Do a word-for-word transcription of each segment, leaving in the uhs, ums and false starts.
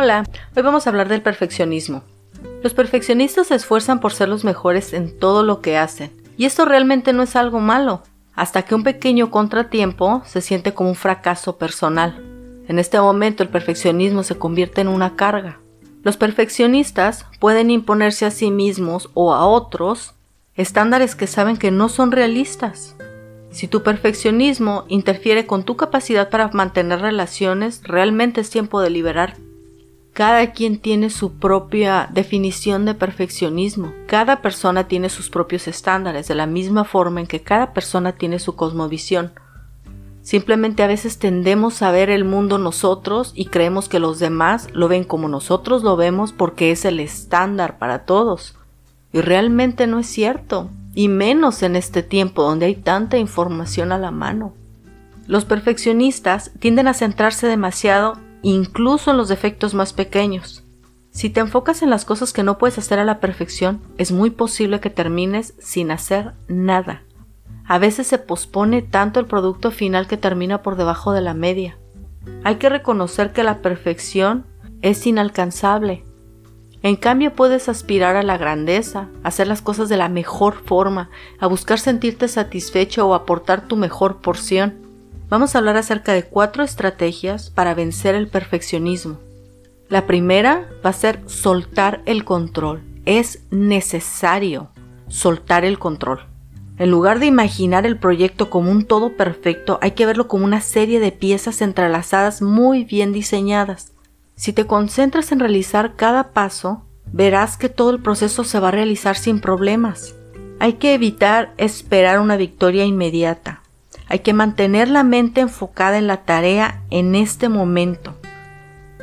Hola, hoy vamos a hablar del perfeccionismo. Los perfeccionistas se esfuerzan por ser los mejores en todo lo que hacen, y esto realmente no es algo malo, hasta que un pequeño contratiempo se siente como un fracaso personal. En este momento el perfeccionismo se convierte en una carga. Los perfeccionistas pueden imponerse a sí mismos o a otros estándares que saben que no son realistas. Si tu perfeccionismo interfiere con tu capacidad para mantener relaciones, realmente es tiempo de liberarte. Cada quien tiene su propia definición de perfeccionismo. Cada persona tiene sus propios estándares, de la misma forma en que cada persona tiene su cosmovisión. Simplemente a veces tendemos a ver el mundo nosotros y creemos que los demás lo ven como nosotros lo vemos porque es el estándar para todos. Y realmente no es cierto, y menos en este tiempo donde hay tanta información a la mano. Los perfeccionistas tienden a centrarse demasiado incluso en los defectos más pequeños. Si te enfocas en las cosas que no puedes hacer a la perfección, es muy posible que termines sin hacer nada. A veces se pospone tanto el producto final que termina por debajo de la media. Hay que reconocer que la perfección es inalcanzable. En cambio, puedes aspirar a la grandeza, hacer las cosas de la mejor forma, a buscar sentirte satisfecho o aportar tu mejor porción. Vamos a hablar acerca de cuatro estrategias para vencer el perfeccionismo. La primera va a ser soltar el control. Es necesario soltar el control. En lugar de imaginar el proyecto como un todo perfecto, hay que verlo como una serie de piezas entrelazadas muy bien diseñadas. Si te concentras en realizar cada paso, verás que todo el proceso se va a realizar sin problemas. Hay que evitar esperar una victoria inmediata. Hay que mantener la mente enfocada en la tarea en este momento.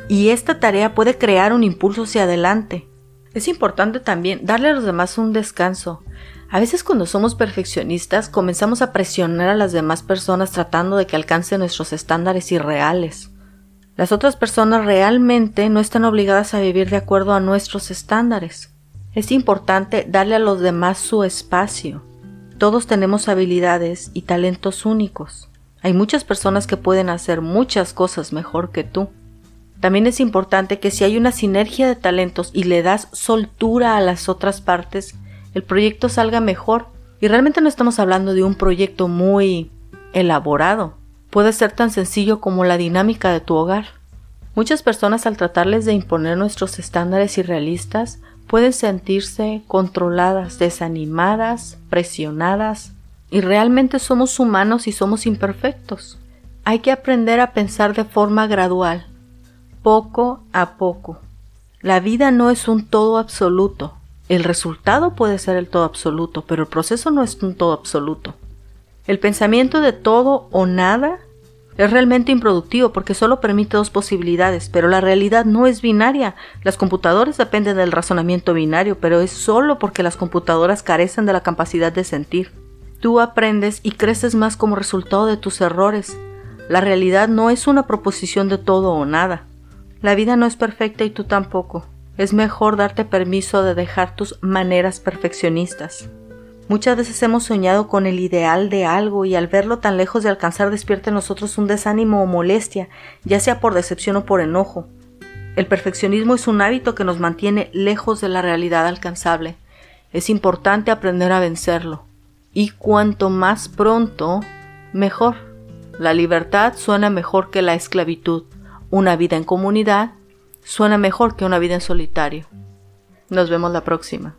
Y esta tarea puede crear un impulso hacia adelante. Es importante también darle a los demás un descanso. A veces cuando somos perfeccionistas comenzamos a presionar a las demás personas tratando de que alcancen nuestros estándares irreales. Las otras personas realmente no están obligadas a vivir de acuerdo a nuestros estándares. Es importante darle a los demás su espacio. Todos tenemos habilidades y talentos únicos. Hay muchas personas que pueden hacer muchas cosas mejor que tú. También es importante que si hay una sinergia de talentos y le das soltura a las otras partes, el proyecto salga mejor. Y realmente no estamos hablando de un proyecto muy elaborado. Puede ser tan sencillo como la dinámica de tu hogar. Muchas personas, al tratarles de imponer nuestros estándares irrealistas, pueden sentirse controladas, desanimadas, presionadas, y realmente somos humanos y somos imperfectos. Hay que aprender a pensar de forma gradual, poco a poco. La vida no es un todo absoluto. El resultado puede ser el todo absoluto, pero el proceso no es un todo absoluto. El pensamiento de todo o nada es realmente improductivo porque solo permite dos posibilidades, pero la realidad no es binaria. Las computadoras dependen del razonamiento binario, pero es solo porque las computadoras carecen de la capacidad de sentir. Tú aprendes y creces más como resultado de tus errores. La realidad no es una proposición de todo o nada. La vida no es perfecta y tú tampoco. Es mejor darte permiso de dejar tus maneras perfeccionistas. Muchas veces hemos soñado con el ideal de algo y al verlo tan lejos de alcanzar despierta en nosotros un desánimo o molestia, ya sea por decepción o por enojo. El perfeccionismo es un hábito que nos mantiene lejos de la realidad alcanzable. Es importante aprender a vencerlo. Y cuanto más pronto, mejor. La libertad suena mejor que la esclavitud. Una vida en comunidad suena mejor que una vida en solitario. Nos vemos la próxima.